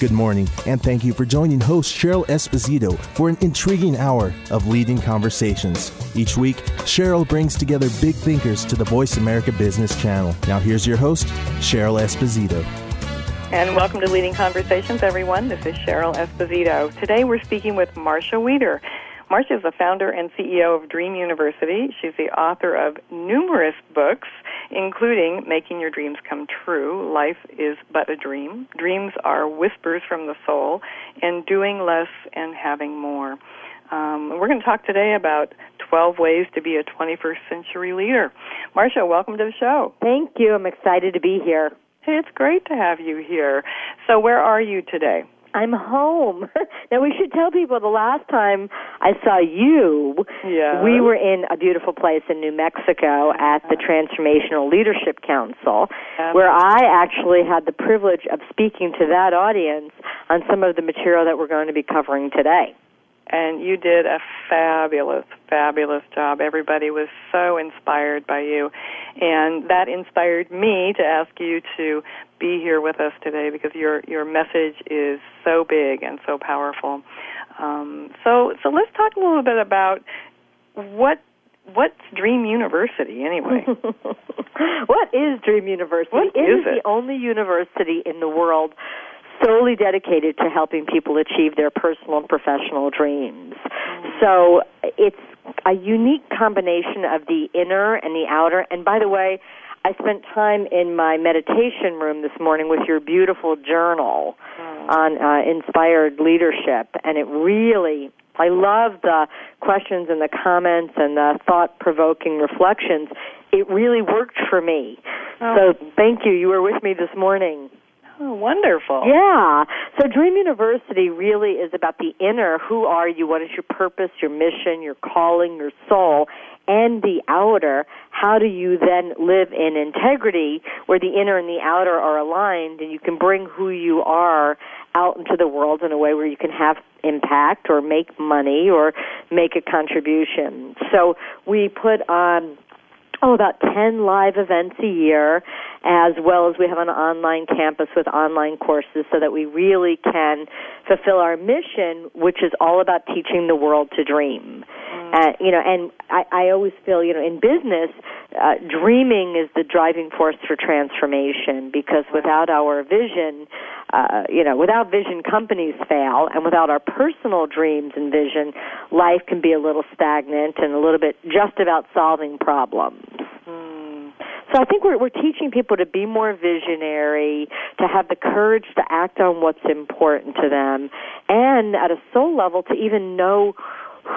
Good morning, and thank you for joining host Cheryl Esposito for an intriguing hour of leading conversations. Each week, Cheryl brings together big thinkers to the Voice America Business Channel. Now here's your host, Cheryl Esposito. And welcome to Leading Conversations, everyone. This is Cheryl Esposito. Today we're speaking with Marcia Wieder. Marcia is the founder and CEO of Dream University. She's the author of numerous books, including Making Your Dreams Come True, Life is But a Dream, Dreams are Whispers from the Soul, and Doing Less and Having More. We're going to talk today about 12 Ways to be a 21st Century Leader. Marcia, welcome to the show. Thank you. I'm excited to be here. Hey, it's great to have you here. So where are you today? I'm home. Now, we should tell people the last time I saw you, we were in a beautiful place in New Mexico at the Transformational Leadership Council, where I actually had the privilege of speaking to that audience on some of the material that we're going to be covering today. And you did a fabulous, fabulous job. Everybody was so inspired by you. And that inspired me to ask you to be here with us today because your message is so big and so powerful. So let's talk a little bit about what's Dream University anyway? What is Dream University? It is the only university in the world solely dedicated to helping people achieve their personal and professional dreams. So it's a unique combination of the inner and the outer. And by the way, I spent time in my meditation room this morning with your beautiful journal on inspired leadership. And it really, I love the questions and the comments and the thought-provoking reflections. It really worked for me. Oh. So thank you. You were with me this morning. Oh, wonderful. Yeah. So Dream University really is about the inner, who are you, what is your purpose, your mission, your calling, your soul, and the outer, how do you then live in integrity where the inner and the outer are aligned and you can bring who you are out into the world in a way where you can have impact or make money or make a contribution. So we put on about 10 live events a year, as well as we have an online campus with online courses so that we really can fulfill our mission, which is all about teaching the world to dream. And I always feel, in business, dreaming is the driving force for transformation because without our vision, without vision, companies fail, and without our personal dreams and vision, life can be a little stagnant and a little bit just about solving problems. So I think we're teaching people to be more visionary, to have the courage to act on what's important to them, and at a soul level to even know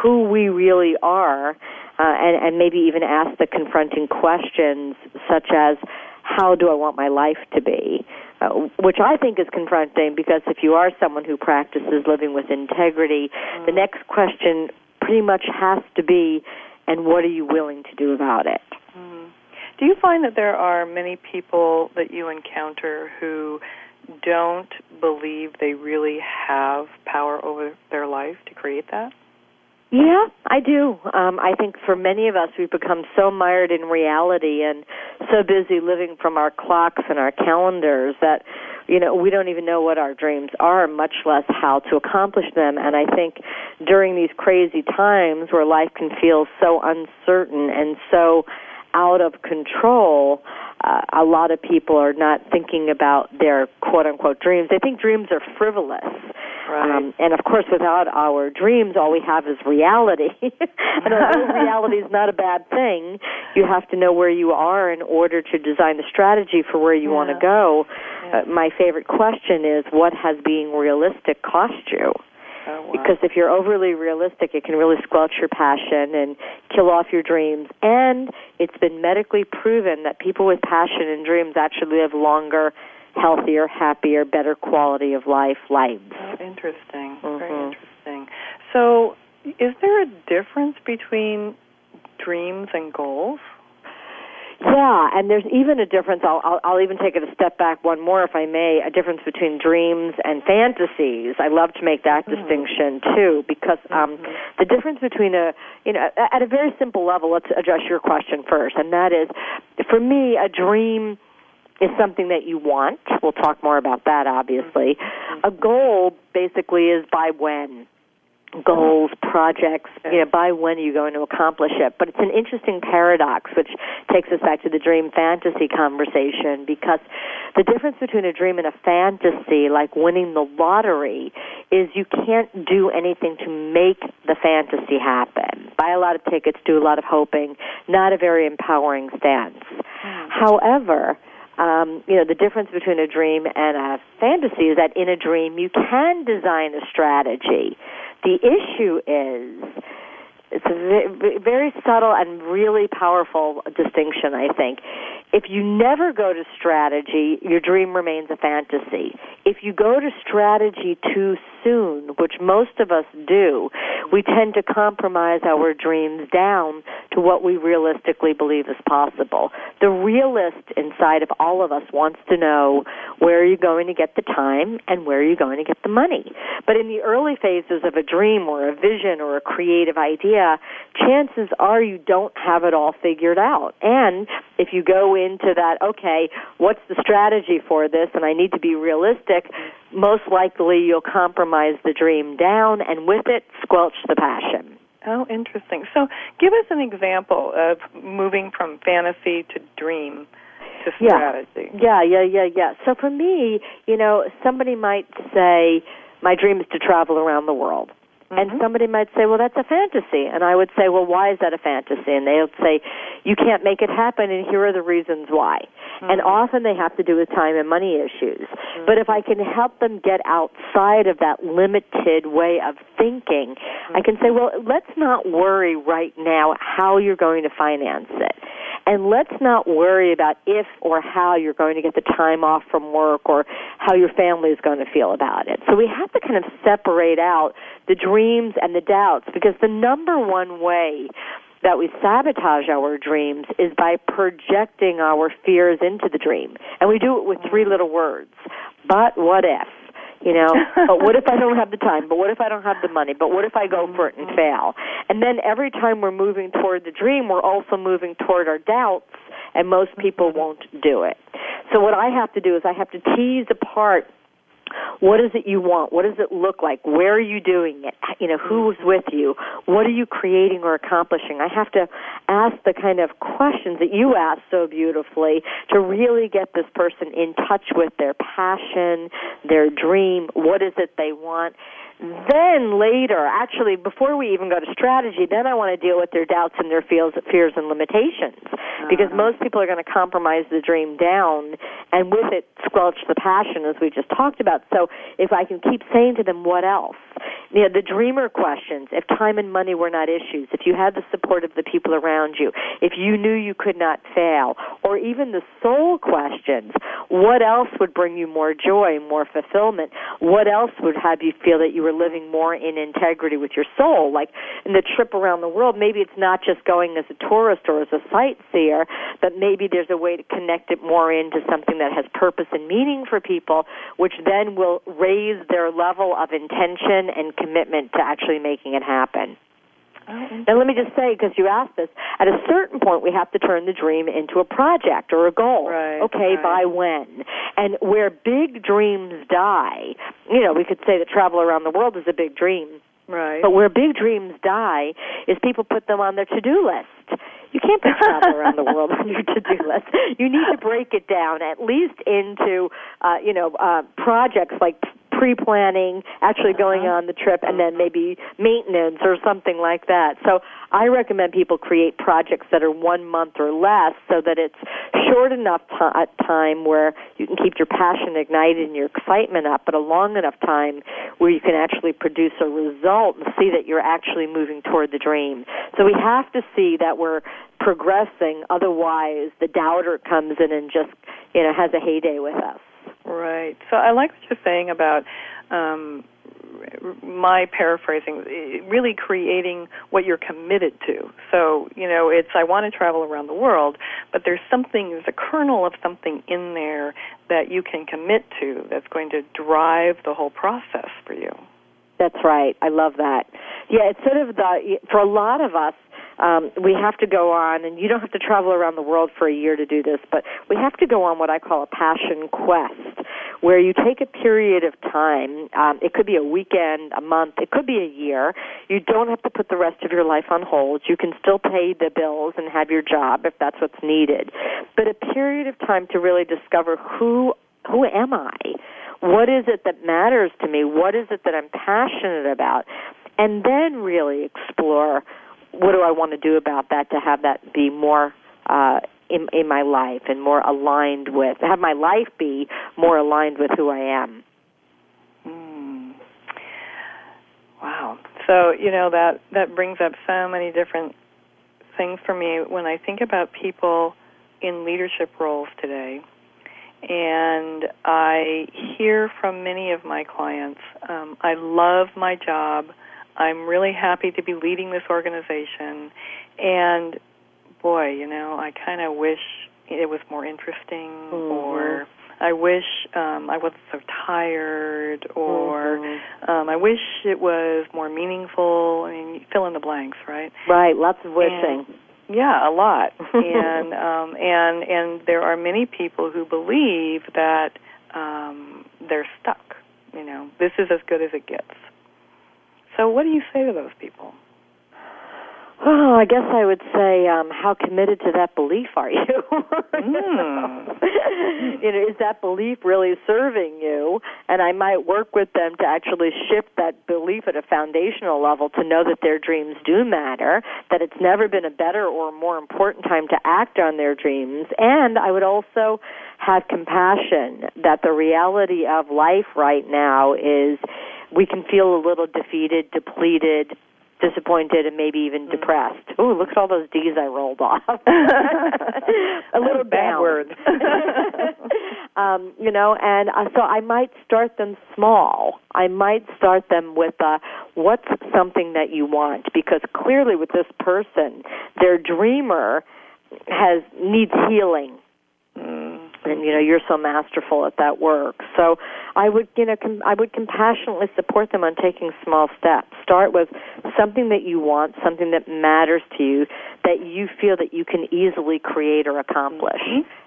who we really are, and maybe even ask the confronting questions such as, how do I want my life to be? Which I think is confronting because if you are someone who practices living with integrity, the next question pretty much has to be, and what are you willing to do about it? Do you find that there are many people that you encounter who don't believe they really have power over their life to create that? Yeah, I do. I think for many of us, we've become so mired in reality and so busy living from our clocks and our calendars that, we don't even know what our dreams are, much less how to accomplish them. And I think during these crazy times where life can feel so uncertain and so out of control, a lot of people are not thinking about their quote-unquote dreams. They think dreams are frivolous. Right. And, of course, without our dreams, all we have is reality. And although reality is not a bad thing, you have to know where you are in order to design the strategy for where you want to go. My favorite question is, what has being realistic cost you? Oh, wow. Because if you're overly realistic, it can really squelch your passion and kill off your dreams. And it's been medically proven that people with passion and dreams actually live longer, healthier, happier, better quality of life lives. Oh, interesting. Mm-hmm. Very interesting. So is there a difference between dreams and goals? Yeah, and there's even a difference, I'll even take it a step back one more if I may, a difference between dreams and fantasies. I love to make that distinction too, because the difference between at a very simple level, let's address your question first, and that is, for me, a dream is something that you want. We'll talk more about that, obviously. A goal basically is by when. Goals, projects, by when are you going to accomplish it? But it's an interesting paradox, which takes us back to the dream fantasy conversation, because the difference between a dream and a fantasy, like winning the lottery, is you can't do anything to make the fantasy happen. Buy a lot of tickets, do a lot of hoping, not a very empowering stance. However, the difference between a dream and a fantasy is that in a dream you can design a strategy. The issue is, it's a very subtle and really powerful distinction, I think. If you never go to strategy, your dream remains a fantasy. If you go to strategy too soon, which most of us do, we tend to compromise our dreams down to what we realistically believe is possible. The realist inside of all of us wants to know, where are you going to get the time and where are you going to get the money? But in the early phases of a dream or a vision or a creative idea, chances are you don't have it all figured out. And if you go into that, okay, what's the strategy for this, and I need to be realistic, most likely you'll compromise the dream down and with it squelch the passion. Oh, interesting. So give us an example of moving from fantasy to dream to strategy. Yeah. So for me, somebody might say, my dream is to travel around the world. And somebody might say, well, that's a fantasy. And I would say, well, why is that a fantasy? And they'll say, you can't make it happen, and here are the reasons why. And often they have to do with time and money issues. But if I can help them get outside of that limited way of thinking, I can say, well, let's not worry right now how you're going to finance it. And let's not worry about if or how you're going to get the time off from work or how your family is going to feel about it. So we have to kind of separate out the dreams and the doubts, because the number one way that we sabotage our dreams is by projecting our fears into the dream. And we do it with three little words. But what if? But what if I don't have the time? But what if I don't have the money? But what if I go for it and fail? And then every time we're moving toward the dream, we're also moving toward our doubts, and most people won't do it. So what I have to do is I have to tease apart, what is it you want? What does it look like? Where are you doing it? Who's with you? What are you creating or accomplishing? I have to ask the kind of questions that you asked so beautifully to really get this person in touch with their passion, their dream, what is it they want. Then later, actually, before we even go to strategy, then I want to deal with their doubts and their fears and limitations, because most people are going to compromise the dream down and with it squelch the passion, as we just talked about. So if I can keep saying to them, what else? The dreamer questions, if time and money were not issues, if you had the support of the people around you, if you knew you could not fail, or even the soul questions, what else would bring you more joy, more fulfillment? What else would have you feel that you were living more in integrity with your soul? Like in the trip around the world, maybe it's not just going as a tourist or as a sightseer, but maybe there's a way to connect it more into something that has purpose and meaning for people, which then will raise their level of intention and commitment to actually making it happen. Now, let me just say, because you asked this, at a certain point, we have to turn the dream into a project or a goal. By when? And where big dreams die, we could say that travel around the world is a big dream. But where big dreams die is people put them on their to-do list. You can't put travel around the world on your to-do list. You need to break it down at least into, projects like pre-planning, actually going on the trip, and then maybe maintenance or something like that. So I recommend people create projects that are 1 month or less so that it's short enough time where you can keep your passion ignited and your excitement up, but a long enough time where you can actually produce a result and see that you're actually moving toward the dream. So we have to see that we're progressing, otherwise the doubter comes in and just, you know, has a heyday with us. Right. So I like what you're saying about my paraphrasing, really creating what you're committed to. So, you know, it's I want to travel around the world, but there's a kernel of something in there that you can commit to that's going to drive the whole process for you. That's right. I love that. Yeah, it's sort of for a lot of us, we have to go on, and you don't have to travel around the world for a year to do this, but we have to go on what I call a passion quest, where you take a period of time. It could be a weekend, a month, it could be a year. You don't have to put the rest of your life on hold. You can still pay the bills and have your job if that's what's needed. But a period of time to really discover who am I? What is it that matters to me? What is it that I'm passionate about? And then really explore, what do I want to do about that to have that be more in my life and more aligned with, have my life be more aligned with who I am. Wow. So, you know, that brings up so many different things for me when I think about people in leadership roles today. And I hear from many of my clients, I love my job, I'm really happy to be leading this organization, and boy, you know, I kind of wish it was more interesting, or I wish I wasn't so tired, or I wish it was more meaningful. I mean, fill in the blanks, right? Right, lots of wishing. Yeah, a lot. and there are many people who believe that they're stuck. You know, this is as good as it gets. So what do you say to those people? Oh, I guess I would say, how committed to that belief are you? You know, is that belief really serving you? And I might work with them to actually shift that belief at a foundational level to know that their dreams do matter, that it's never been a better or more important time to act on their dreams. And I would also have compassion that the reality of life right now is we can feel a little defeated, depleted, disappointed, and maybe even depressed. Ooh, look at all those D's I rolled off. A little bad word. You know, and so I might start them small. I might start them with what's something that you want? Because clearly with this person, their dreamer needs healing. And, you know, you're so masterful at that work. So I would compassionately support them on taking small steps. Start with something that you want, something that matters to you, that you feel that you can easily create or accomplish.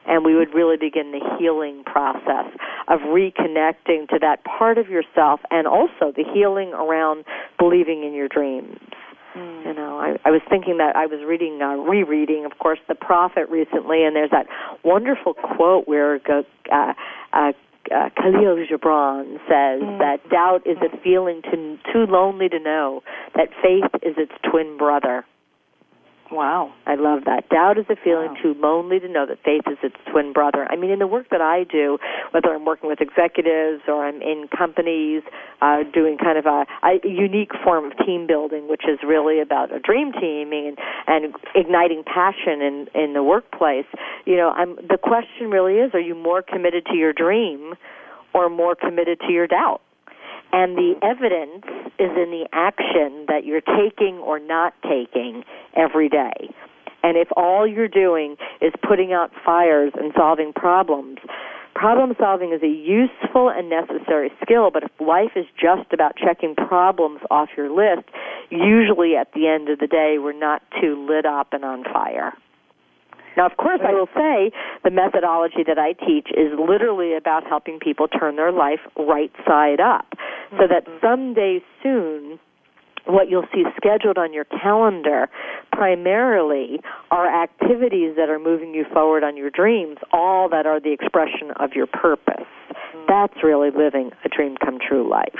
And we would really begin the healing process of reconnecting to that part of yourself and also the healing around believing in your dreams. You know, I was thinking that I was rereading, of course, The Prophet recently, and there's that wonderful quote where Khalil Gibran says that doubt is a feeling too lonely to know, that faith is its twin brother. Wow. I love that. Doubt is a feeling too lonely to know that faith is its twin brother. I mean, in the work that I do, whether I'm working with executives or I'm in companies, doing kind of a unique form of team building, which is really about a dream teaming and igniting passion in the workplace, you know, the question really is, are you more committed to your dream or more committed to your doubt? And the evidence is in the action that you're taking or not taking every day. And if all you're doing is putting out fires and solving problems, problem solving is a useful and necessary skill, but if life is just about checking problems off your list, usually at the end of the day we're not too lit up and on fire. Now, of course, I will say the methodology that I teach is literally about helping people turn their life right side up so that someday soon what you'll see scheduled on your calendar primarily are activities that are moving you forward on your dreams, all that are the expression of your purpose. That's really living a dream come true life.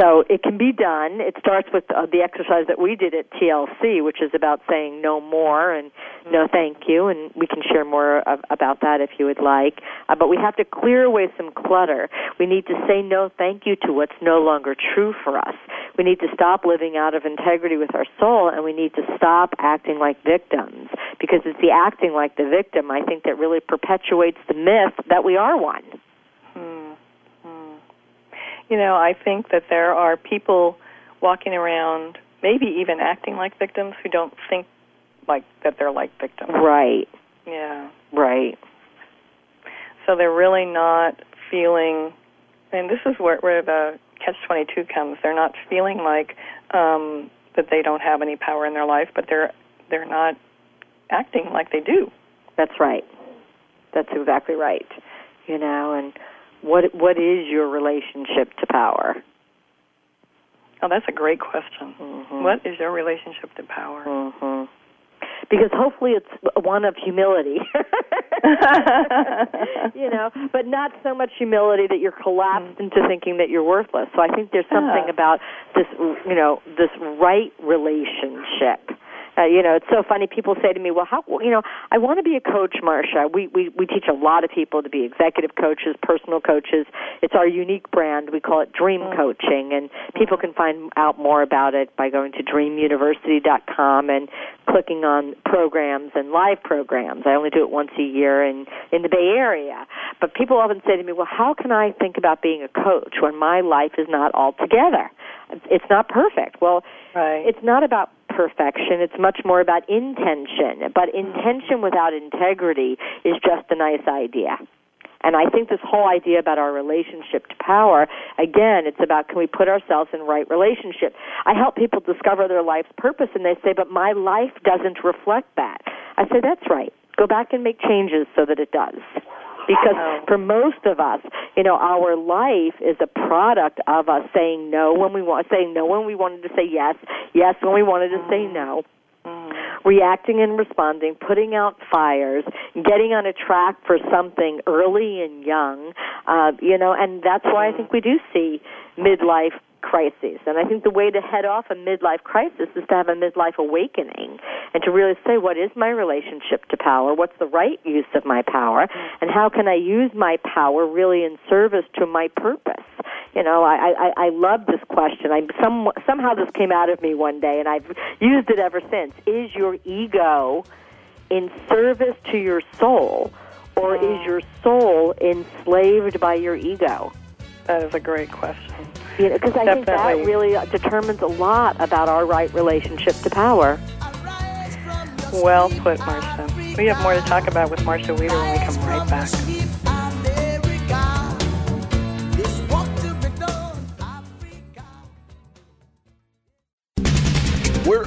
So it can be done. It starts with the exercise that we did at TLC, which is about saying no more and no thank you, and we can share more about that if you would like. But we have to clear away some clutter. We need to say no thank you to what's no longer true for us. We need to stop living out of integrity with our soul, and we need to stop acting like victims, because it's the acting like the victim, I think, that really perpetuates the myth that we are one. You know, I think that there are people walking around, maybe even acting like victims, who don't think like that they're like victims. Right. Yeah. Right. So they're really not feeling, and this is where the catch-22 comes. They're not feeling like that they don't have any power in their life, but they're not acting like they do. That's right. That's exactly right. You know, and What is your relationship to power? Oh, that's a great question. Mm-hmm. What is your relationship to power? Mm-hmm. Because hopefully it's one of humility, you know, but not so much humility that you're collapsed into thinking that you're worthless. So I think there's something about this, you know, this right relationship. You know, it's so funny. People say to me, well, how, you know, I want to be a coach, Marcia. We teach a lot of people to be executive coaches, personal coaches. It's our unique brand. We call it Dream Coaching, and people can find out more about it by going to dreamuniversity.com and clicking on programs and live programs. I only do it once a year in the Bay Area. But people often say to me, well, how can I think about being a coach when my life is not all together? It's not perfect. Well, It's not about perfection. It's much more about intention. But intention without integrity is just a nice idea. And I think this whole idea about our relationship to power, again, it's about, can we put ourselves in right relationship? I help people discover their life's purpose, and they say, but my life doesn't reflect that. I say, that's right. Go back and make changes so that it does. Because for most of us, you know, our life is a product of us saying no when we want, saying no when we wanted to say yes, yes when we wanted to say no, reacting and responding, putting out fires, getting on a track for something early and young, you know, and that's why I think we do see midlife crises. And I think the way to head off a midlife crisis is to have a midlife awakening and to really say, what is my relationship to power? What's the right use of my power? And how can I use my power really in service to my purpose? You know, I love this question. Somehow this came out of me one day, and I've used it ever since. Is your ego in service to your soul, or is your soul enslaved by your ego? That is a great question. You know, because I think that really determines a lot about our right relationship to power. Well put, Marcia. We have more to talk about with Marcia Wieder when we come right back. We're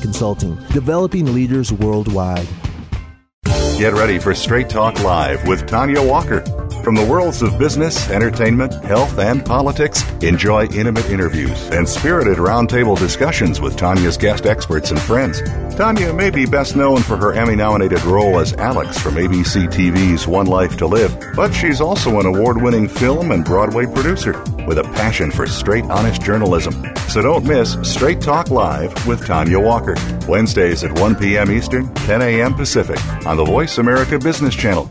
Consulting, developing leaders worldwide. Get ready for Straight Talk Live with Tanya Walker. From the worlds of business, entertainment, health, and politics, enjoy intimate interviews and spirited roundtable discussions with Tanya's guest experts and friends. Tanya may be best known for her Emmy-nominated role as Alex from ABC TV's One Life to Live, but she's also an award-winning film and Broadway producer with a passion for straight, honest journalism. So don't miss Straight Talk Live with Tanya Walker, Wednesdays at 1 p.m. Eastern, 10 a.m. Pacific, on the Voice America Business Channel.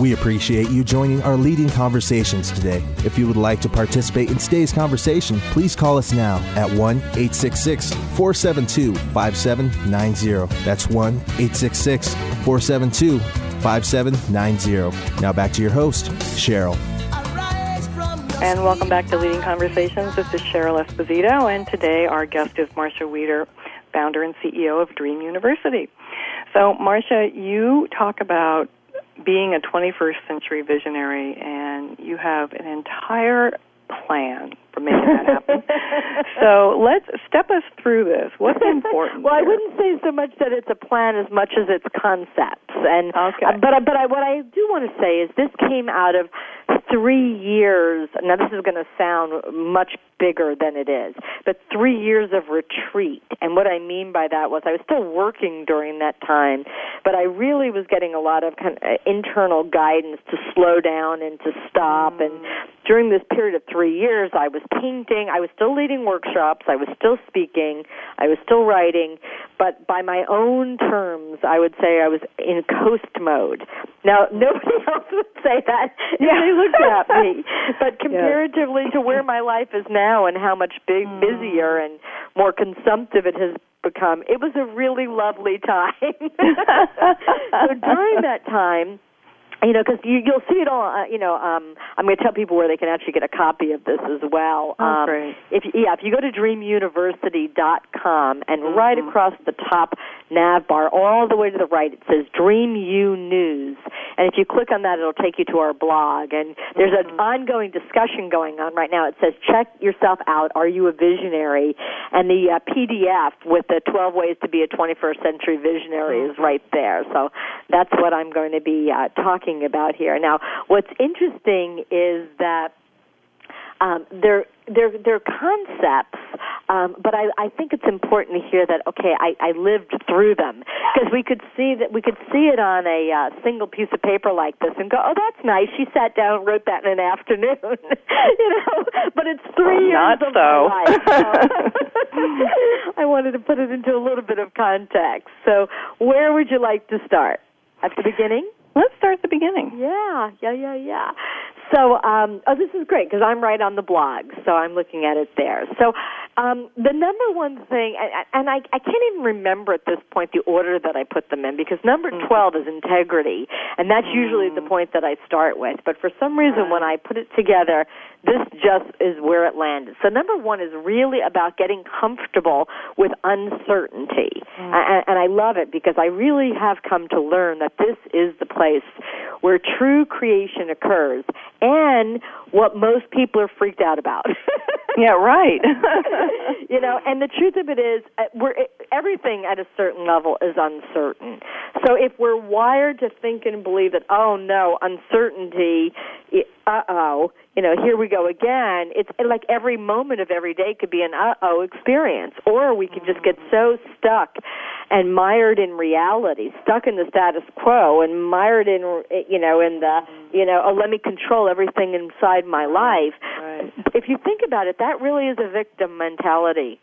We appreciate you joining our leading conversations today. If you would like to participate in today's conversation, please call us now at 1-866-472-5790. That's 1-866-472-5790. Now back to your host, Cheryl. And welcome back to Leading Conversations. This is Cheryl Esposito, and today our guest is Marcia Wieder, founder and CEO of Dream University. So, Marcia, you talk about being a 21st century visionary, and you have an entire plan for making that happen. So let's step us through this. What's important? Well, I wouldn't say so much that it's a plan as much as it's concepts. And but what I do want to say is this came out of 3 years. Now this is going to sound much bigger than it is, but 3 years of retreat. And what I mean by that was I was still working during that time, but I really was getting a lot of kind of internal guidance to slow down and to stop. And during this period of 3 years, I was painting, I was still leading workshops, I was still speaking, I was still writing, but by my own terms, I would say I was in coast mode. Now, nobody else would say that if they looked at me, but comparatively to where my life is now and how much busier and more consumptive it has become, it was a really lovely time. So during that time, you know, because you'll see it all, I'm going to tell people where they can actually get a copy of this as well. Great. If you go to dreamuniversity.com and right across the top nav bar, all the way to the right, it says Dream U News. And if you click on that, it'll take you to our blog. And there's an ongoing discussion going on right now. It says, check yourself out. Are you a visionary? And the PDF with the 12 Ways to be a 21st Century Visionary is right there. So that's what I'm going to be talking about here. Now, what's interesting is that they're concepts, but I think it's important to hear that. Okay, I lived through them, because we could see it on a single piece of paper like this and go, oh, that's nice. She sat down and wrote that in an afternoon, But it's 3 years of my life. So I wanted to put it into a little bit of context. So, where would you like to start? At the beginning? Let's start at the beginning. Yeah. So, this is great because I'm right on the blog, so I'm looking at it there. So, the number one thing, and I can't even remember at this point the order that I put them in, because number 12 is integrity, and that's usually the point that I start with. But for some reason, when I put it together, this just is where it landed. So number one is really about getting comfortable with uncertainty, and I love it because I really have come to learn that this is the place where true creation occurs, and what most people are freaked out about. Yeah, right. And the truth of it is, everything at a certain level is uncertain. So if we're wired to think and believe that, oh no, uncertainty, here we go again, it's like every moment of every day could be an uh-oh experience, or we could just get so stuck and mired in reality, stuck in the status quo, and mired in oh, let me control everything inside my life. Right. If you think about it, that really is a victim mentality.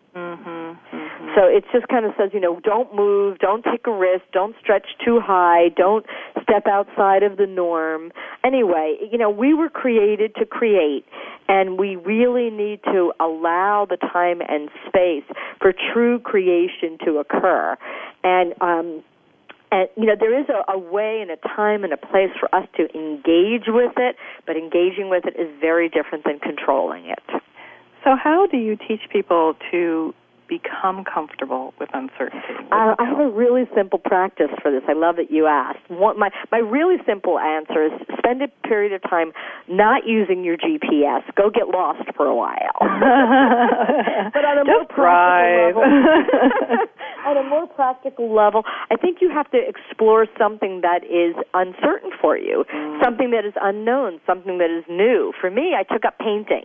So it just kind of says, don't move, don't take a risk, don't stretch too high, don't step outside of the norm. Anyway, we were created to create, and we really need to allow the time and space for true creation to occur. And there is a way and a time and a place for us to engage with it, but engaging with it is very different than controlling it. So how do you teach people to become comfortable with uncertainty? I have a really simple practice for this. I love that you asked. My really simple answer is spend a period of time not using your GPS. Go get lost for a while. But on a more practical level, I think you have to explore something that is uncertain for you, something that is unknown, something that is new. For me, I took up painting.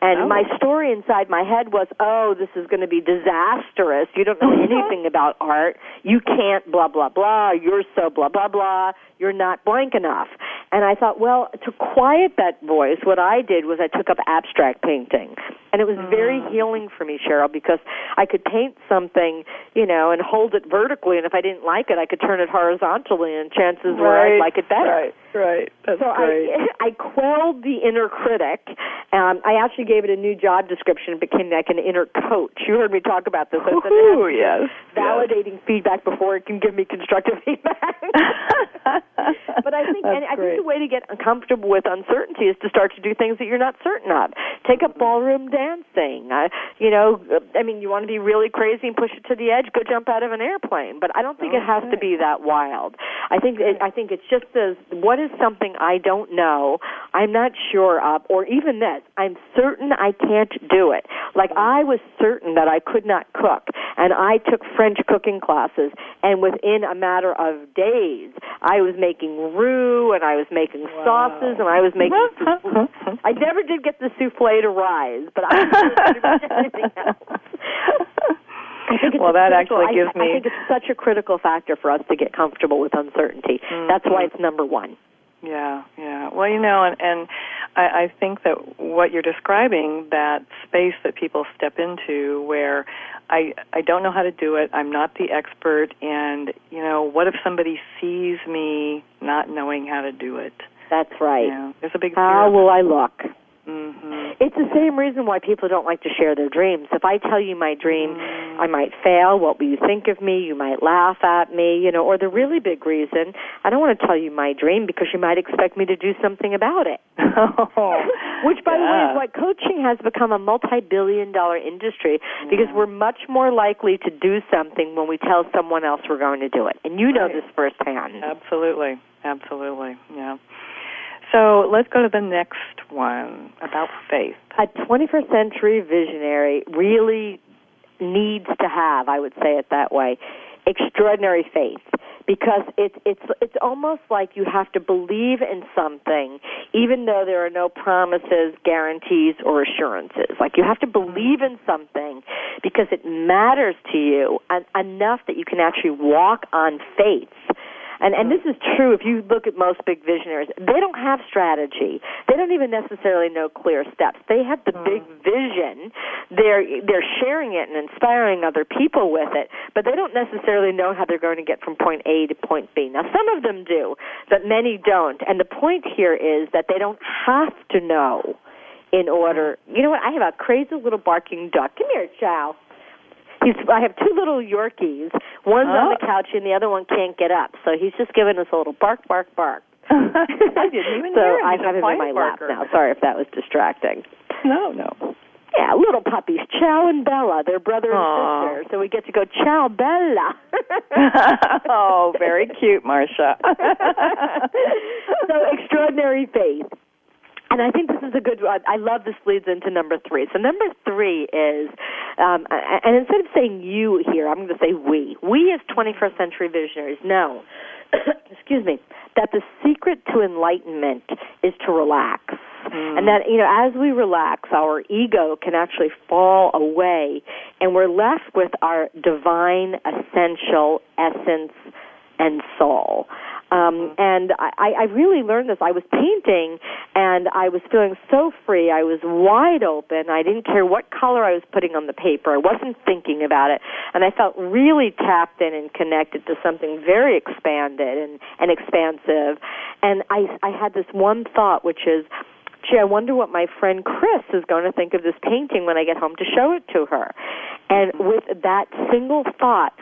And my story inside my head was, oh, this is going to be disastrous. You don't know anything about art. You can't blah, blah, blah. You're so blah, blah, blah. You're not blank enough. And I thought, well, to quiet that voice, what I did was I took up abstract painting. And it was very healing for me, Cheryl, because I could paint something, you know, and hold it vertically, and if I didn't like it, I could turn it horizontally, and chances were I'd like it better. Right. That's so great. I quelled the inner critic. I actually gave it a new job description. It became like an inner coach. You heard me talk about this. Oh, yes. Validating feedback before it can give me constructive feedback. But I think, and I think the way to get uncomfortable with uncertainty is to start to do things that you're not certain of. Take up ballroom dancing. You know, I mean, you want to be really crazy and push it to the edge, go jump out of an airplane. But I don't think it has to be that wild. I think it's just as, what is something I don't know, I'm not sure of, or even this, I'm certain I can't do it. Like I was certain that I could not cook, and I took French cooking classes, and within a matter of days, I was making roux, and I was making sauces, and I was making soufflé. I never did get the soufflé to rise, but I didn't do anything else. Well, that actually gives me... I think it's such a critical factor for us to get comfortable with uncertainty. Mm-hmm. That's why it's number one. Yeah. Well, you know, and I think that what you're describing, that space that people step into where I don't know how to do it, I'm not the expert, and, you know, what if somebody sees me not knowing how to do it? That's right. You know, there's a big fear. How will I look? Mm-hmm. It's the same reason why people don't like to share their dreams. If I tell you my dream, I might fail. What will you think of me? You might laugh at me, you know, or the really big reason, I don't want to tell you my dream because you might expect me to do something about it. Which, by the way, is why coaching has become a multi-billion-dollar industry, because we're much more likely to do something when we tell someone else we're going to do it. And you know this firsthand. Absolutely, yeah. So let's go to the next one about faith. A 21st century visionary really needs to have, I would say it that way, extraordinary faith, because it's almost like you have to believe in something even though there are no promises, guarantees, or assurances. Like you have to believe in something because it matters to you enough that you can actually walk on faith. And this is true if you look at most big visionaries. They don't have strategy. They don't even necessarily know clear steps. They have the big vision. They're sharing it and inspiring other people with it, but they don't necessarily know how they're going to get from point A to point B. Now, some of them do, but many don't. And the point here is that they don't have to know in order. You know what? I have a crazy little barking duck. Come here, chow. I have two little Yorkies. One's on the couch and the other one can't get up. So he's just giving us a little bark, bark, bark. I didn't even hear him. I have him in my lap now. Sorry if that was distracting. No. Yeah, little puppies, Chow and Bella. They're brother and sister. So we get to go, Chow, Bella. Oh, very cute, Marcia. So extraordinary faith. And I think this is a good one. I love this leads into number three. So number three is, and instead of saying you here, I'm going to say we. We as 21st century visionaries know, excuse me, that the secret to enlightenment is to relax. And that, you know, as we relax, our ego can actually fall away, and we're left with our divine, essential essence and soul. And I really learned this. I was painting, and I was feeling so free. I was wide open. I didn't care what color I was putting on the paper. I wasn't thinking about it. And I felt really tapped in and connected to something very expanded and expansive. And I had this one thought, which is, gee, I wonder what my friend Chris is going to think of this painting when I get home to show it to her. And with that single thought,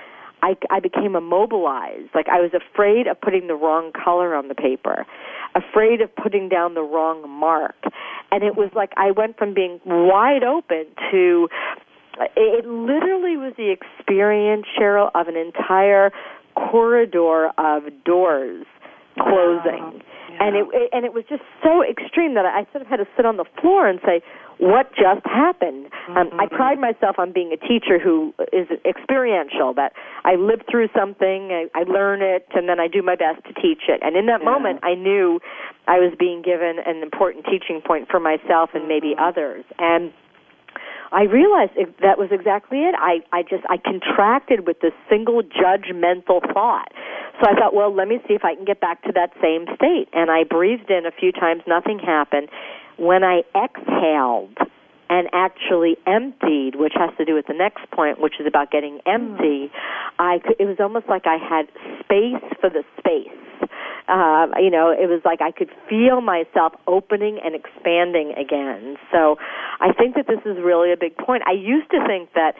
I became immobilized. Like I was afraid of putting the wrong color on the paper, afraid of putting down the wrong mark. And it was like I went from being wide open to, it literally was the experience, Cheryl, of an entire corridor of doors closing. Yeah. And it was just so extreme that I sort of had to sit on the floor and say, what just happened? I pride myself on being a teacher who is experiential, that I live through something, I learn it, and then I do my best to teach it. And in that moment, I knew I was being given an important teaching point for myself and maybe others. And I realized that was exactly it. I contracted with this single judgmental thought. So I thought, well, let me see if I can get back to that same state. And I breathed in a few times, nothing happened. When I exhaled, and actually emptied, which has to do with the next point, which is about getting empty, it was almost like I had space for the space. It was like I could feel myself opening and expanding again. So I think that this is really a big point. I used to think that,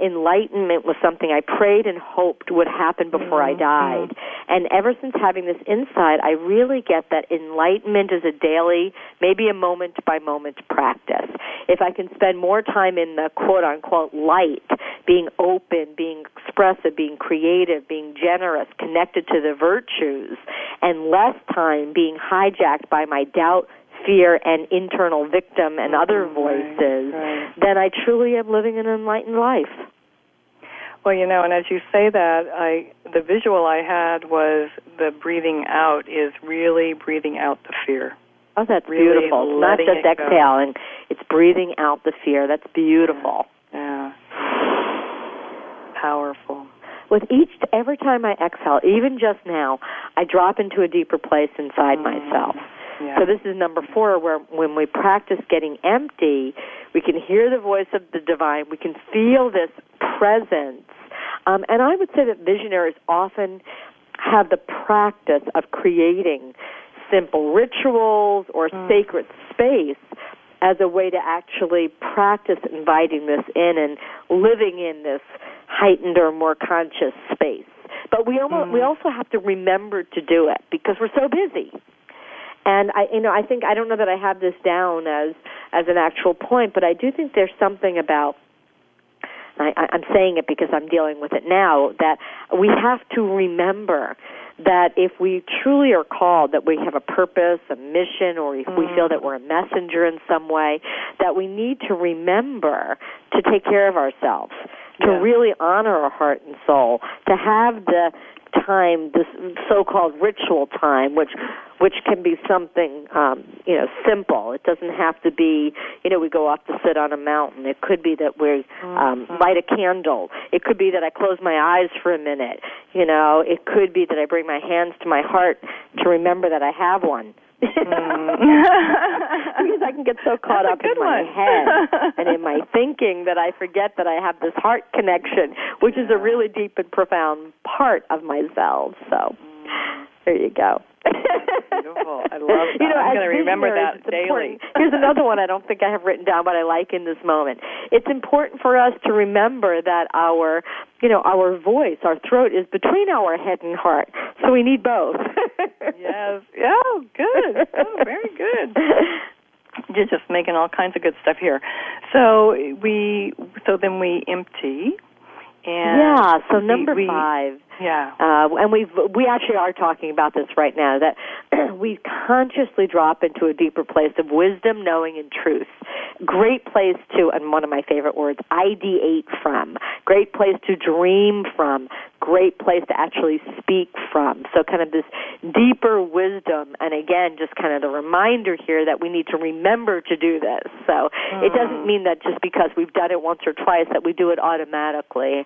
enlightenment was something I prayed and hoped would happen before I died. And ever since having this insight, I really get that enlightenment is a daily, maybe a moment-by-moment practice. If I can spend more time in the quote-unquote light, being open, being expressive, being creative, being generous, connected to the virtues, and less time being hijacked by my doubt, fear, and internal victim and other voices, then I truly am living an enlightened life. Well, and as you say that, the visual I had was the breathing out is really breathing out the fear. Oh, that's really beautiful. Not just exhaling, it's breathing out the fear. That's beautiful. Yeah. Powerful. Every time I exhale, even just now, I drop into a deeper place inside myself. Yeah. So this is number 4, where when we practice getting empty, we can hear the voice of the divine. We can feel this presence. And I would say that visionaries often have the practice of creating simple rituals or sacred space as a way to actually practice inviting this in and living in this heightened or more conscious space. But we also have to remember to do it because we're so busy. And I think, I don't know that I have this down as an actual point, but I do think there's something about, I'm saying it because I'm dealing with it now, that we have to remember that if we truly are called, that we have a purpose, a mission, or if we feel that we're a messenger in some way, that we need to remember to take care of ourselves, to really honor our heart and soul, to have the time, this so-called ritual time, which can be something, simple. It doesn't have to be, we go off to sit on a mountain. It could be that we light a candle. It could be that I close my eyes for a minute. It could be that I bring my hands to my heart to remember that I have one. Because I can get so caught up in my head and in my thinking that I forget that I have this heart connection, which is a really deep and profound part of myself. So there you go. Beautiful. I love that. I'm going to remember that daily. Here's another one I don't think I have written down, but I like in this moment. It's important for us to remember that our, our voice, our throat is between our head and heart. So we need both. Yes. Oh, good. Oh, very good. You're just making all kinds of good stuff here. So then we empty. So number 5. And we actually are talking about this right now, that we consciously drop into a deeper place of wisdom, knowing, and truth. Great place to, and one of my favorite words, ideate from. Great place to dream from. Great place to actually speak from. So kind of this deeper wisdom, and again, just kind of the reminder here that we need to remember to do this. So it doesn't mean that just because we've done it once or twice that we do it automatically.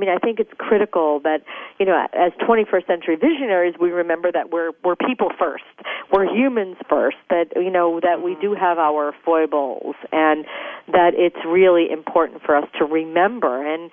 I think it's critical that, as 21st century visionaries, we remember that we're people first. We're humans first, that we do have our foibles, and that it's really important for us to remember. And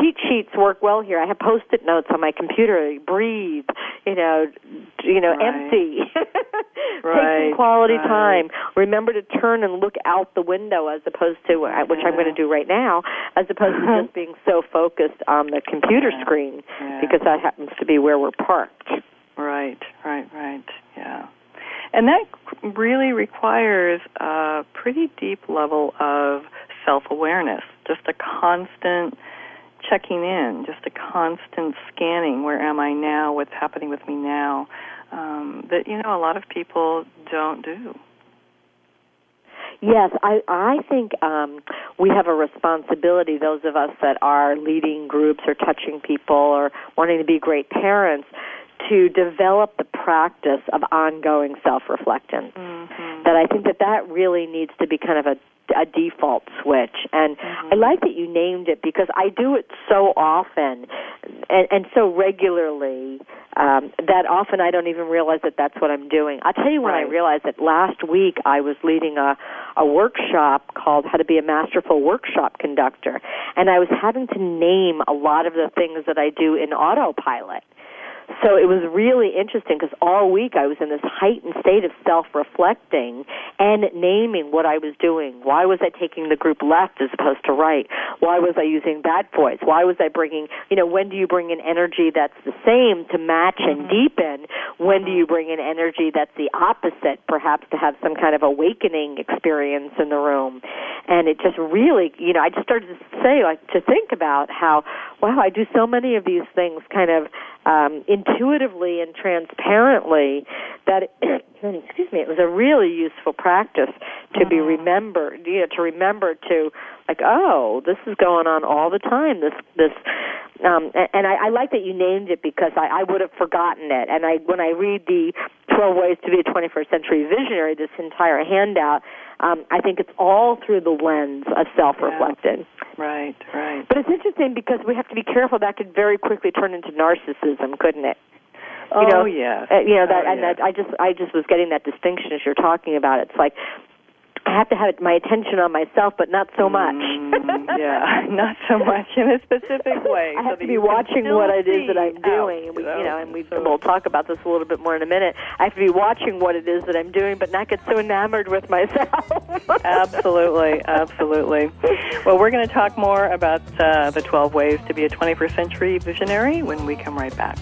cheat sheets work well here. I have Post-it notes on my computer. Breathe, empty. Take some quality time. Remember to turn and look out the window as opposed to, which I'm going to do right now, as opposed to just being so focused on the computer screen, because that happens to be where we're parked. Right. Yeah. And that really requires a pretty deep level of self-awareness, just a constant checking in, just a constant scanning. Where am I now? What's happening with me now? That, a lot of people don't do. Yes, I think we have a responsibility, those of us that are leading groups or touching people or wanting to be great parents, to develop the practice of ongoing self-reflection. That I think that really needs to be kind of a a default switch. And I like that you named it, because I do it so often and so regularly that often I don't even realize that that's what I'm doing. I'll tell you when I realized that. Last week I was leading a workshop called How to Be a Masterful Workshop Conductor, and I was having to name a lot of the things that I do in autopilot. So it was really interesting because all week I was in this heightened state of self-reflecting and naming what I was doing. Why was I taking the group left as opposed to right? Why was I using that voice? Why was I bringing, you know, when do you bring in energy that's the same to match and deepen? When do you bring in energy that's the opposite, perhaps to have some kind of awakening experience in the room? And it just really, you know, I just started to say, like, to think about how, wow, I do so many of these things kind of intuitively and transparently, that it was a really useful practice to be remembered, you know, to remember to, like, oh, this is going on all the time. And I like that you named it, because I would have forgotten it. And when I read the 12 Ways to be a 21st Century Visionary, this entire handout, I think it's all through the lens of self-reflecting. Yeah. Right, right. But it's interesting because we have to be careful. That could very quickly turn into narcissism, couldn't it? I just was getting that distinction as you're talking about it. It's like, I have to have my attention on myself, but not so much. Not so much in a specific way. I have to be watching what it is that I'm doing, and we'll talk about this a little bit more in a minute. I have to be watching what it is that I'm doing, but not get so enamored with myself. Absolutely, absolutely. Well, we're going to talk more about the 12 ways to be a 21st century visionary when we come right back.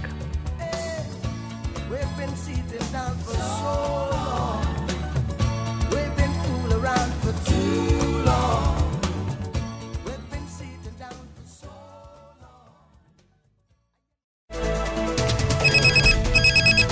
We've been seated down for so long. We've been fooled around for too long. We've been seated down for so long.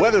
Whether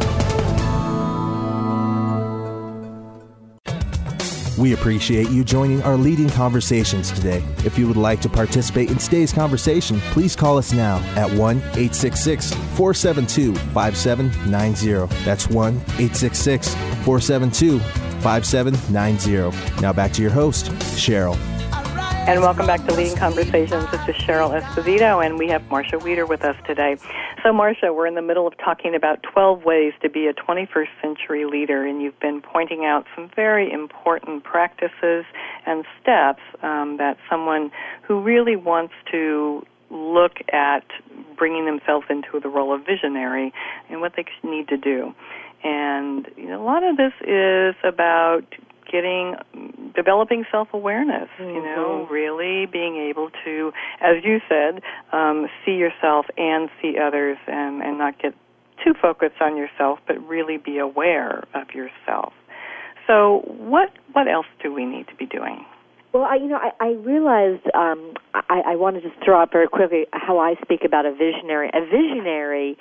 We appreciate you joining our leading conversations today. If you would like to participate in today's conversation, please call us now at 1-866-472-5790. That's 1-866-472-5790. Now back to your host, Cheryl. And welcome back to Leading Conversations. This is Cheryl Esposito, and we have Marcia Wieder with us today. So, Marcia, we're in the middle of talking about 12 ways to be a 21st century leader, and you've been pointing out some very important practices and steps that someone who really wants to look at bringing themselves into the role of visionary and what they need to do. And you know, a lot of this is about developing self-awareness, you know, really being able to, as you said, see yourself and see others and not get to focus on yourself, but really be aware of yourself. So what else do we need to be doing? Well, I realized I wanted to throw out very quickly how I speak about a visionary. A visionary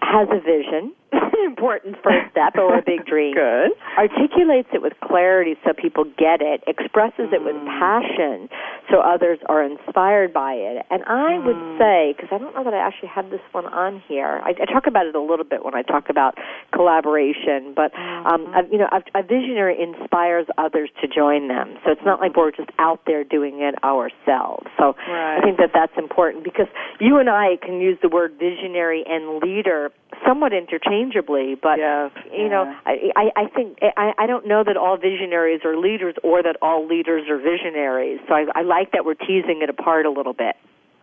has a vision, an important first step, or a big dream. Good. Articulates it with clarity so people get it, expresses it with passion so others are inspired by it. And I would say, because I don't know that I actually had this one on here, I talk about it a little bit when I talk about collaboration, but a visionary inspires others to join them. So it's not like we're just out there doing it ourselves. So right. I think that that's important, because you and I can use the word visionary and leader somewhat interchangeably, but I think I don't know that all visionaries are leaders, or that all leaders are visionaries. So I like that we're teasing it apart a little bit.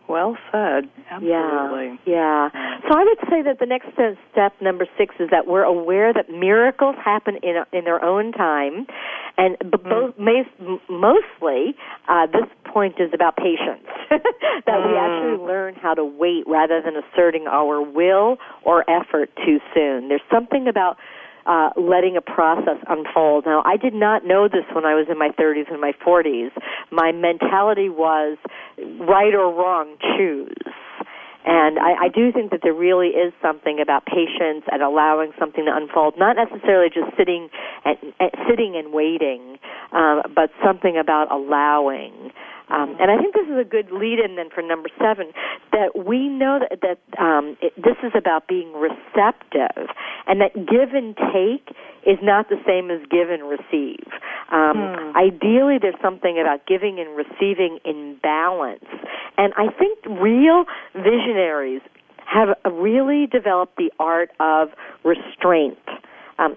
Well said. Absolutely. Yeah. So I would say that the next step, number 6, is that we're aware that miracles happen in their own time, and mostly this point is about patience, that we actually learn how to wait rather than asserting our will or effort too soon. There's something about letting a process unfold. Now, I did not know this when I was in my 30s and my 40s. My mentality was right or wrong, choose. And I do think that there really is something about patience and allowing something to unfold, not necessarily just sitting and waiting, but something about allowing. And I think this is a good lead-in then for number 7, that we know that this is about being receptive, and that give and take is not the same as give and receive. Ideally, there's something about giving and receiving in balance. And I think real visionaries have really developed the art of restraint,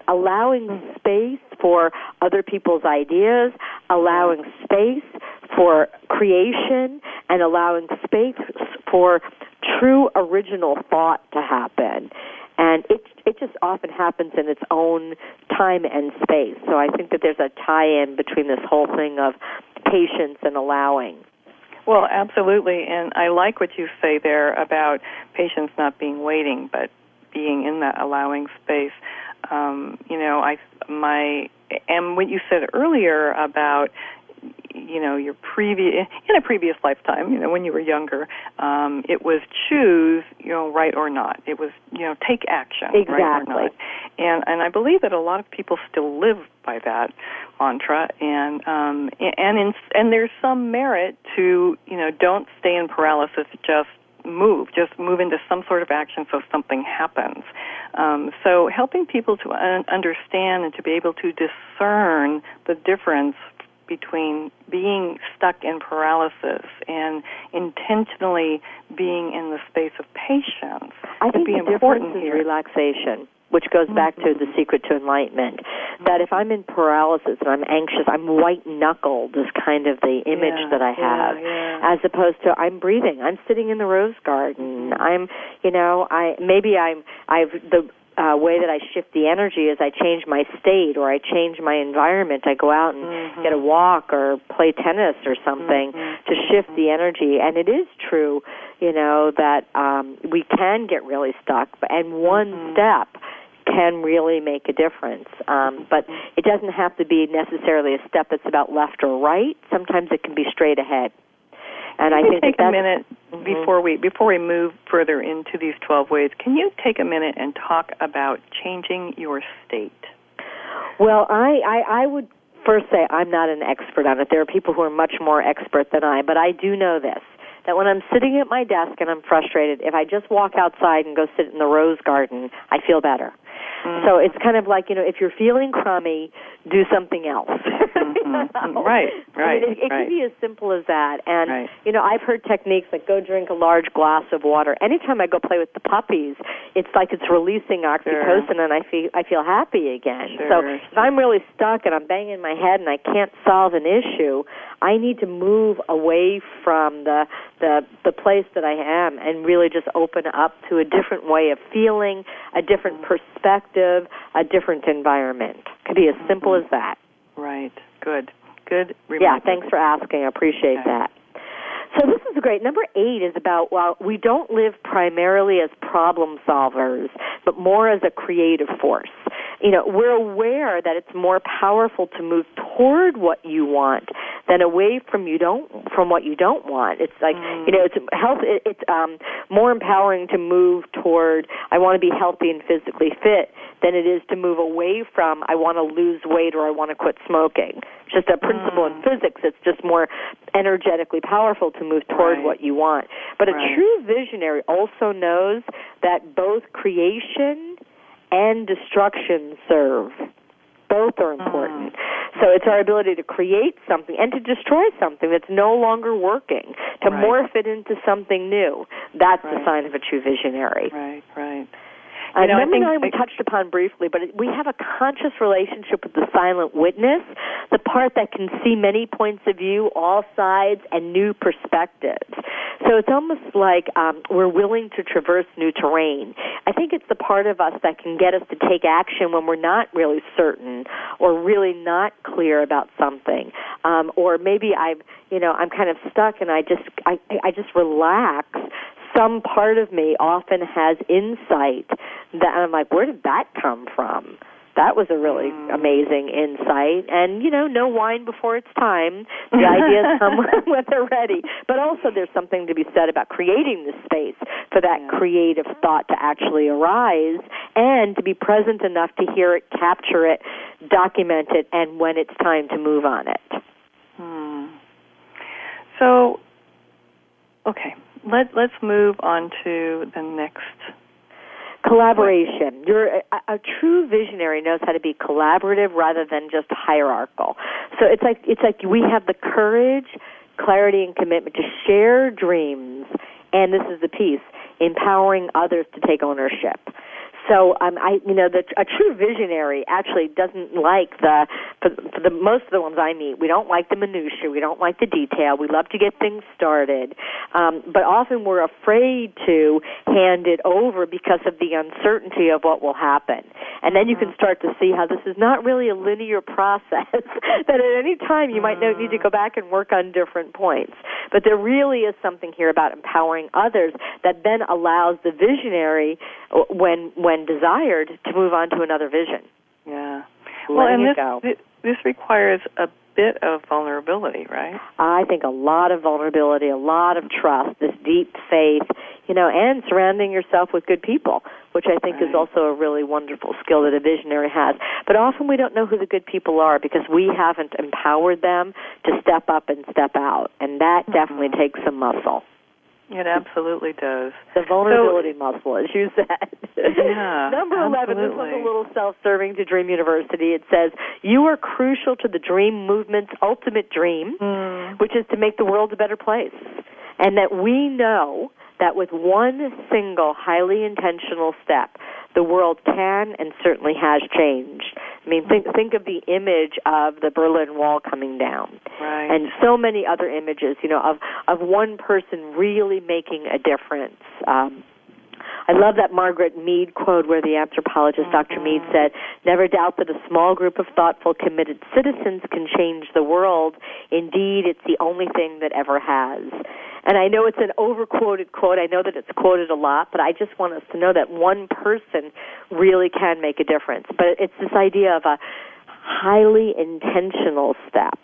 allowing space for other people's ideas, allowing space for creation, and allowing space for true original thought to happen. And it just often happens in its own time and space. So I think that there's a tie-in between this whole thing of patience and allowing. Well, absolutely. And I like what you say there about patience not being waiting, but being in that allowing space. And what you said earlier about, in a previous lifetime, when you were younger, it was choose, right or not. It was, take action, exactly. Right or not. And I believe that a lot of people still live by that mantra. And there's some merit to, don't stay in paralysis, just move into some sort of action so something happens. So helping people to understand and to be able to discern the difference between being stuck in paralysis and intentionally being in the space of patience. I think the difference is relaxation, which goes back to the secret to enlightenment, that if I'm in paralysis and I'm anxious, I'm white-knuckled is kind of the image that I have, as opposed to I'm breathing, I'm sitting in the rose garden, way that I shift the energy is I change my state, or I change my environment. I go out and get a walk or play tennis or something to shift the energy. And it is true, that we can get really stuck, and one step can really make a difference. But it doesn't have to be necessarily a step that's about left or right. Sometimes it can be straight ahead. And I think take a minute before we move further into these 12 ways. Can you take a minute and talk about changing your state? Well, I would first say I'm not an expert on it. There are people who are much more expert than I, but I do know this, that when I'm sitting at my desk and I'm frustrated, if I just walk outside and go sit in the rose garden, I feel better. So it's kind of like, if you're feeling crummy, do something else. Right. I mean, it can be as simple as that. And, I've heard techniques like go drink a large glass of water. Anytime I go play with the puppies, it's like it's releasing oxytocin, and I feel happy again. So if I'm really stuck and I'm banging my head and I can't solve an issue, I need to move away from the place that I am and really just open up to a different way of feeling, a different perspective, a different environment. It could be as simple as that. Right. Good. Good reminder. Yeah, thanks for asking. I appreciate that. So this is great. Number 8 is about, well, we don't live primarily as problem solvers, but more as a creative force. You know, we're aware that it's more powerful to move toward what you want than away from what you don't want. It's like, you know, it's more empowering to move toward, I want to be healthy and physically fit, than it is to move away from, I want to lose weight or I want to quit smoking. It's just a principle in physics. It's just more energetically powerful to move toward what you want. But a true visionary also knows that both creation and destruction serve. Both are important. So it's our ability to create something and to destroy something that's no longer working, to morph it into something new. That's the sign of a true visionary. Right, right. I think we touched upon briefly, but we have a conscious relationship with the silent witness, the part that can see many points of view, all sides, and new perspectives. So it's almost like we're willing to traverse new terrain. I think it's the part of us that can get us to take action when we're not really certain or really not clear about something. Or maybe I'm kind of stuck and I just relax. Some part of me often has insight that I'm like, where did that come from? That was a really amazing insight. And, you know, no wine before it's time. The ideas come when they're ready. But also there's something to be said about creating this space for that creative thought to actually arise and to be present enough to hear it, capture it, document it, and when it's time to move on it. So, okay. Let's move on to the next. Collaboration. You're a true visionary knows how to be collaborative rather than just hierarchical. So it's like we have the courage, clarity, and commitment to share dreams, and this is the piece, empowering others to take ownership. So a true visionary actually doesn't like for the most of the ones I meet, we don't like the minutiae, we don't like the detail, we love to get things started, but often we're afraid to hand it over because of the uncertainty of what will happen. And then you can start to see how this is not really a linear process, that at any time you might need to go back and work on different points. But there really is something here about empowering others that then allows the visionary, when desired, to move on to another vision. Yeah. Well, and this requires a bit of vulnerability, right? I think a lot of vulnerability, a lot of trust, this deep faith, you know, and surrounding yourself with good people, which I think is also a really wonderful skill that a visionary has. But often we don't know who the good people are because we haven't empowered them to step up and step out, and that definitely takes some muscle. It absolutely does. The vulnerability muscle, as you said. Yeah, Number 11, this was a little self-serving to Dream University. It says, you are crucial to the Dream Movement's ultimate dream, which is to make the world a better place. And that we know that with one single highly intentional step, the world can and certainly has changed. I mean, think of the image of the Berlin Wall coming down. Right. And so many other images, you know, of one person really making a difference. I love that Margaret Mead quote where the anthropologist Dr. Mead said, never doubt that a small group of thoughtful, committed citizens can change the world. Indeed, it's the only thing that ever has. And I know it's an overquoted quote. I know that it's quoted a lot, but I just want us to know that one person really can make a difference. But it's this idea of a highly intentional step.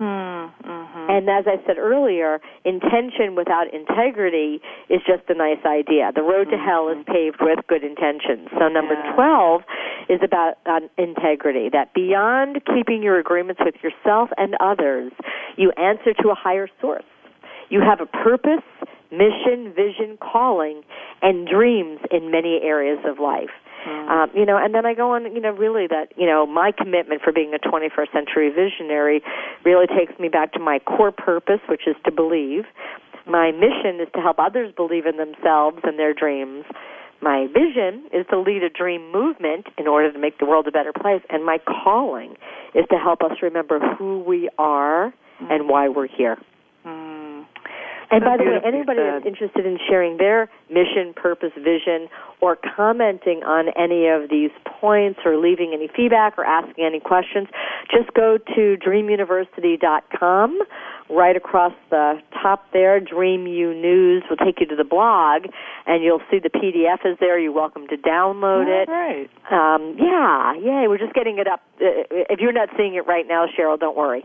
And as I said earlier, intention without integrity is just a nice idea. The road to hell is paved with good intentions. So number 12 is about integrity, that beyond keeping your agreements with yourself and others, you answer to a higher source. You have a purpose, mission, vision, calling, and dreams in many areas of life. You know, and then I go on, you know, really that, you know, my commitment for being a 21st century visionary really takes me back to my core purpose, which is to believe. My mission is to help others believe in themselves and their dreams. My vision is to lead a dream movement in order to make the world a better place. And my calling is to help us remember who we are and why we're here. And by the way, anybody that's interested in sharing their mission, purpose, vision, or commenting on any of these points or leaving any feedback or asking any questions, just go to dreamuniversity.com. Right across the top there, Dream U News will take you to the blog, and you'll see the PDF is there. You're welcome to download it. Right. Yeah, we're just getting it up. If you're not seeing it right now, Cheryl, don't worry.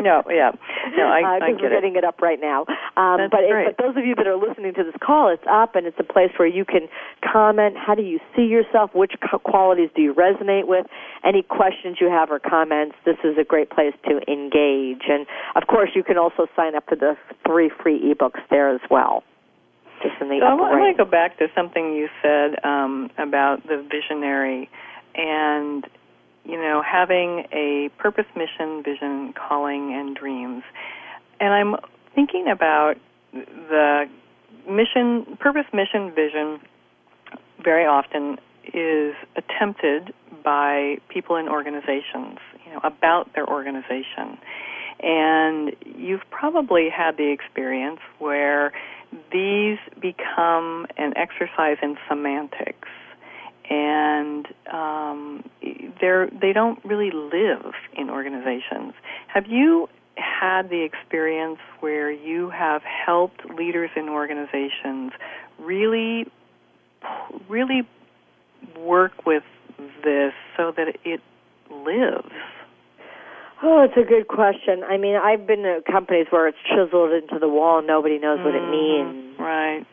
No, I get it. We're getting it up right now. But those of you that are listening to this call, it's up, and it's a place where you can comment. How do you see yourself? Which qualities do you resonate with? Any questions you have or comments, this is a great place to engage. And, of course, you can also sign up for the 3 free ebooks there as well. Just in the upper right. I want to go back to something you said about the visionary and, you know, having a purpose, mission, vision, calling, and dreams. And I'm thinking about the mission, purpose, mission, vision very often is attempted by people in organizations, you know, about their organization. And you've probably had the experience where these become an exercise in semantics, and they don't really live in organizations. Have you had the experience where you have helped leaders in organizations really work with this so that it lives? Oh, it's a good question. I mean, I've been at companies where it's chiseled into the wall and nobody knows what it means. Right.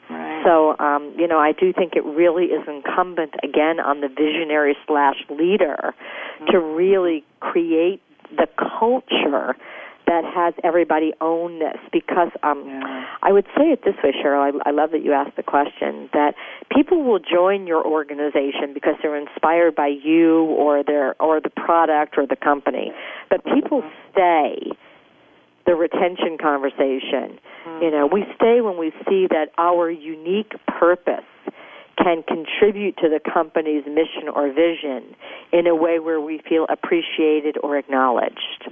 So, you know, I do think it really is incumbent, again, on the visionary / leader to really create the culture that has everybody own this, because I would say it this way, Cheryl, I love that you asked the question, that people will join your organization because they're inspired by you or the product or the company, but people stay. The retention conversation, you know, we stay when we see that our unique purpose can contribute to the company's mission or vision in a way where we feel appreciated or acknowledged.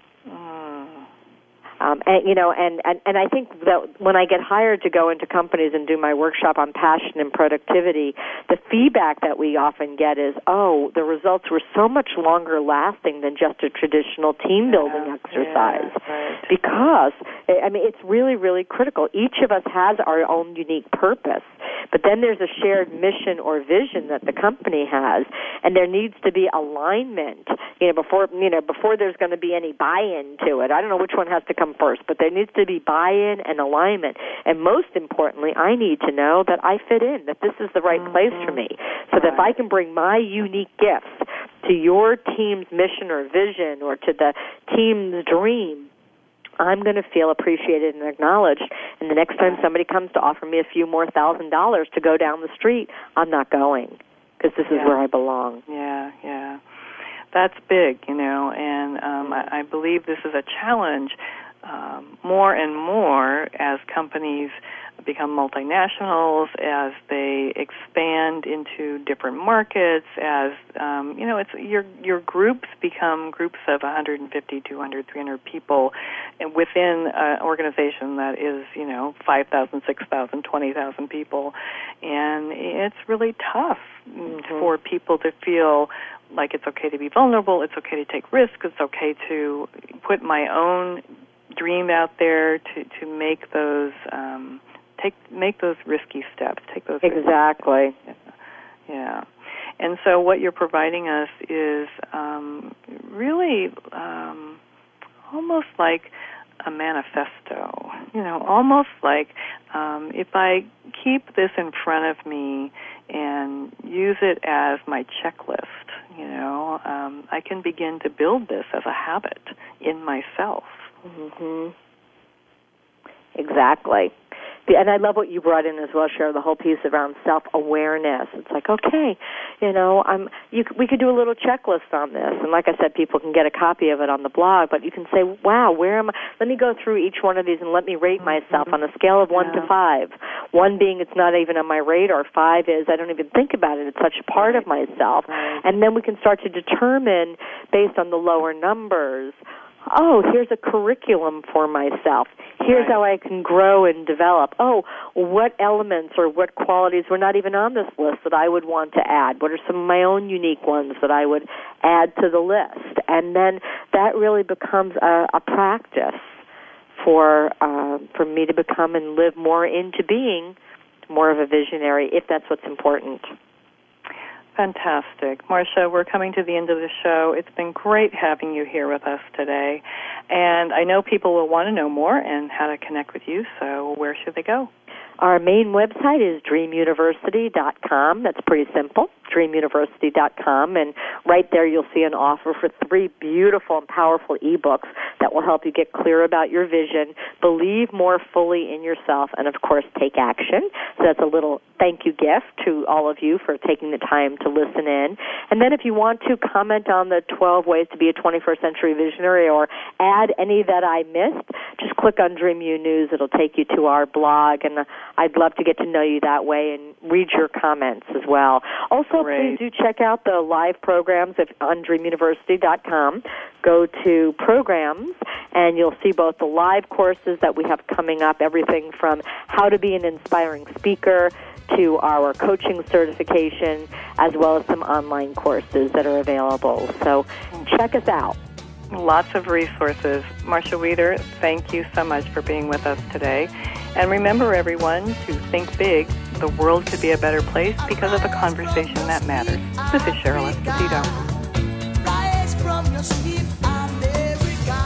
And I think that when I get hired to go into companies and do my workshop on passion and productivity, the feedback that we often get is, oh, the results were so much longer lasting than just a traditional team-building exercise. Right. Because, I mean, it's really, really critical. Each of us has our own unique purpose, but then there's a shared mission or vision that the company has, and there needs to be alignment, before there's going to be any buy-in to it. I don't know which one has to come first, but there needs to be buy-in and alignment. And most importantly, I need to know that I fit in, that this is the right place for me, so that if I can bring my unique gifts to your team's mission or vision or to the team's dream, I'm going to feel appreciated and acknowledged. And the next time somebody comes to offer me a few more $1,000 to go down the street, I'm not going, because this is where I belong. Yeah. That's big, and I believe this is a challenge more and more as companies become multinationals, as they expand into different markets, as, it's your groups become groups of 150, 200, 300 people and within an organization that is, 5,000, 6,000, 20,000 people. And it's really tough for people to feel like it's okay to be vulnerable, it's okay to take risks, it's okay to put my own dream out there, to make those risky steps. Exactly. Yeah. And so what you're providing us is really almost like a manifesto. Almost like if I keep this in front of me and use it as my checklist, I can begin to build this as a habit in myself. Exactly. And I love what you brought in as well, Cheryl, the whole piece around self-awareness. It's like, okay, we could do a little checklist on this. And like I said, people can get a copy of it on the blog, but you can say, wow, where am I? Let me go through each one of these and let me rate myself on a scale of 1 to 5. 1 being it's not even on my radar. 5 is I don't even think about it. It's such a part of myself. And then we can start to determine, based on the lower numbers, oh, here's a curriculum for myself. Here's how I can grow and develop. Oh, what elements or what qualities were not even on this list that I would want to add? What are some of my own unique ones that I would add to the list? And then that really becomes a practice for me to become and live more into being more of a visionary, if that's what's important. Fantastic. Marcia, we're coming to the end of the show. It's been great having you here with us today. And I know people will want to know more and how to connect with you, so where should they go? Our main website is dreamuniversity.com. That's pretty simple, dreamuniversity.com. And right there you'll see an offer for 3 beautiful and powerful ebooks that will help you get clear about your vision, believe more fully in yourself, and, of course, take action. So that's a little thank you gift to all of you for taking the time to listen in. And then if you want to comment on the 12 Ways to be a 21st Century Visionary or add any that I missed, just click on Dream U News. It'll take you to our blog, and I'd love to get to know you that way and read your comments as well. Also, please do check out the live programs on dreamuniversity.com. Go to programs, and you'll see both the live courses that we have coming up, everything from how to be an inspiring speaker to our coaching certification, as well as some online courses that are available. So check us out. Lots of resources. Marcia Wieder, thank you so much for being with us today. And remember, everyone, to think big. The world could be a better place because of a conversation that matters. This is Cheryl Esposito.